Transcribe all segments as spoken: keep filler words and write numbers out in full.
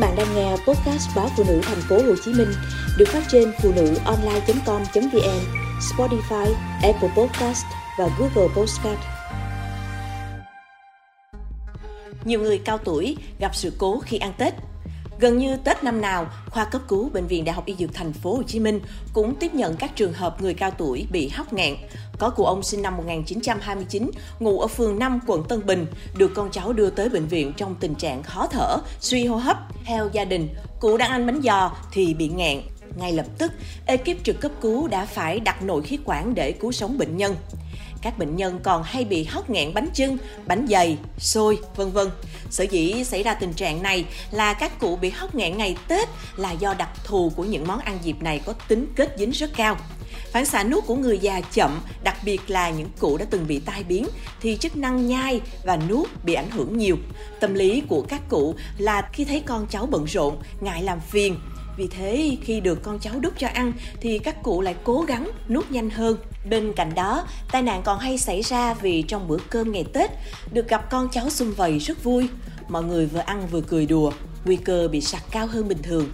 bạn đang nghe podcast báo Phụ Nữ Thành phố Hồ Chí Minh được phát trên phụ nữ online chấm com chấm vn, Spotify, Apple Podcast và Google Podcast. Nhiều người cao tuổi gặp sự cố khi ăn Tết. Gần như Tết năm nào, khoa cấp cứu Bệnh viện Đại học Y Dược Thành phố Hồ Chí Minh cũng tiếp nhận các trường hợp người cao tuổi bị hóc nghẹn. Có cụ ông sinh năm một nghìn chín trăm hai mươi chín, ngụ ở phường năm, quận Tân Bình, được con cháu đưa tới bệnh viện trong tình trạng khó thở, suy hô hấp. Theo gia đình, cụ đang ăn bánh giò thì bị nghẹn. Ngay lập tức, ekip trực cấp cứu đã phải đặt nội khí quản để cứu sống bệnh nhân. Các bệnh nhân còn hay bị hóc nghẹn bánh chưng, bánh dày, xôi, vân vân. Sở dĩ xảy ra tình trạng này là các cụ bị hóc nghẹn ngày Tết là do đặc thù của những món ăn dịp này có tính kết dính rất cao. Phản xạ nuốt của người già chậm, đặc biệt là những cụ đã từng bị tai biến, thì chức năng nhai và nuốt bị ảnh hưởng nhiều. Tâm lý của các cụ là khi thấy con cháu bận rộn, ngại làm phiền. Vì thế, khi được con cháu đút cho ăn thì các cụ lại cố gắng nuốt nhanh hơn. Bên cạnh đó, tai nạn còn hay xảy ra vì trong bữa cơm ngày Tết, được gặp con cháu sum vầy rất vui. Mọi người vừa ăn vừa cười đùa, nguy cơ bị sặc cao hơn bình thường.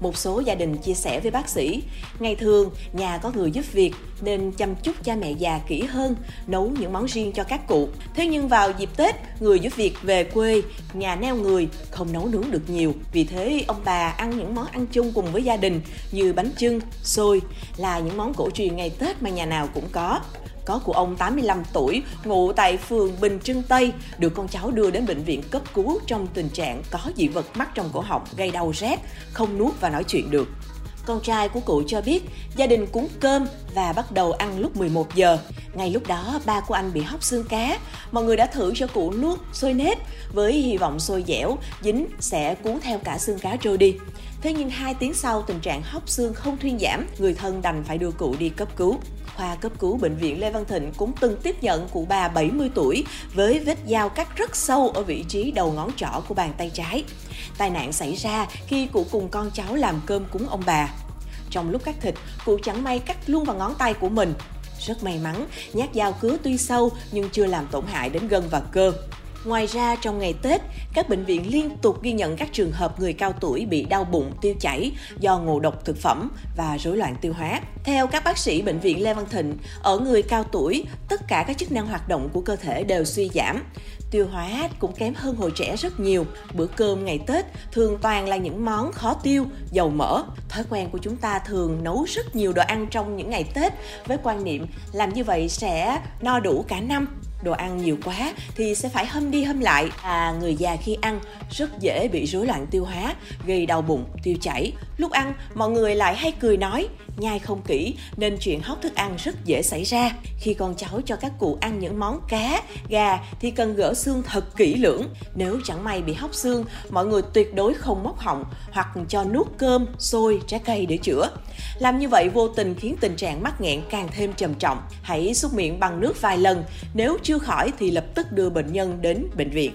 Một số gia đình chia sẻ với bác sĩ, ngày thường nhà có người giúp việc nên chăm chút cha mẹ già kỹ hơn, nấu những món riêng cho các cụ. Thế nhưng vào dịp Tết, người giúp việc về quê, nhà neo người, không nấu nướng được nhiều. Vì thế, ông bà ăn những món ăn chung cùng với gia đình như bánh chưng, xôi là những món cổ truyền ngày Tết mà nhà nào cũng có. Có cụ ông tám mươi lăm tuổi, ngụ tại phường Bình Trưng Tây, được con cháu đưa đến bệnh viện cấp cứu trong tình trạng có dị vật mắc trong cổ họng gây đau rát, không nuốt và nói chuyện được. Con trai của cụ cho biết gia đình cúng cơm và bắt đầu ăn lúc mười một giờ. Ngay lúc đó, ba của anh bị hóc xương cá. Mọi người đã thử cho cụ nuốt xôi nếp với hy vọng xôi dẻo, dính sẽ cuốn theo cả xương cá trôi đi. Thế nhưng hai tiếng sau, tình trạng hóc xương không thuyên giảm, người thân đành phải đưa cụ đi cấp cứu. Khoa cấp cứu Bệnh viện Lê Văn Thịnh cũng từng tiếp nhận cụ bà bảy mươi tuổi với vết dao cắt rất sâu ở vị trí đầu ngón trỏ của bàn tay trái. Tai nạn xảy ra khi cụ cùng con cháu làm cơm cúng ông bà. Trong lúc cắt thịt, cụ chẳng may cắt luôn vào ngón tay của mình. Rất may mắn, nhát dao cứa tuy sâu nhưng chưa làm tổn hại đến gân và cơ. Ngoài ra, trong ngày Tết, các bệnh viện liên tục ghi nhận các trường hợp người cao tuổi bị đau bụng, tiêu chảy do ngộ độc thực phẩm và rối loạn tiêu hóa. Theo các bác sĩ Bệnh viện Lê Văn Thịnh, ở người cao tuổi, tất cả các chức năng hoạt động của cơ thể đều suy giảm. Tiêu hóa cũng kém hơn hồi trẻ rất nhiều. Bữa cơm ngày Tết thường toàn là những món khó tiêu, dầu mỡ. Thói quen của chúng ta thường nấu rất nhiều đồ ăn trong những ngày Tết với quan niệm làm như vậy sẽ no đủ cả năm. Đồ ăn nhiều quá thì sẽ phải hâm đi hâm lại. À, người già khi ăn rất dễ bị rối loạn tiêu hóa, gây đau bụng, tiêu chảy. Lúc ăn, mọi người lại hay cười nói, nhai không kỹ nên chuyện hóc thức ăn rất dễ xảy ra. Khi con cháu cho các cụ ăn những món cá, gà thì cần gỡ xương thật kỹ lưỡng. Nếu chẳng may bị hóc xương, mọi người tuyệt đối không móc họng hoặc cho nuốt cơm, xôi, trái cây để chữa. Làm như vậy vô tình khiến tình trạng mắc nghẹn càng thêm trầm trọng. Hãy xúc miệng bằng nước vài lần, nếu chưa khỏi thì lập tức đưa bệnh nhân đến bệnh viện.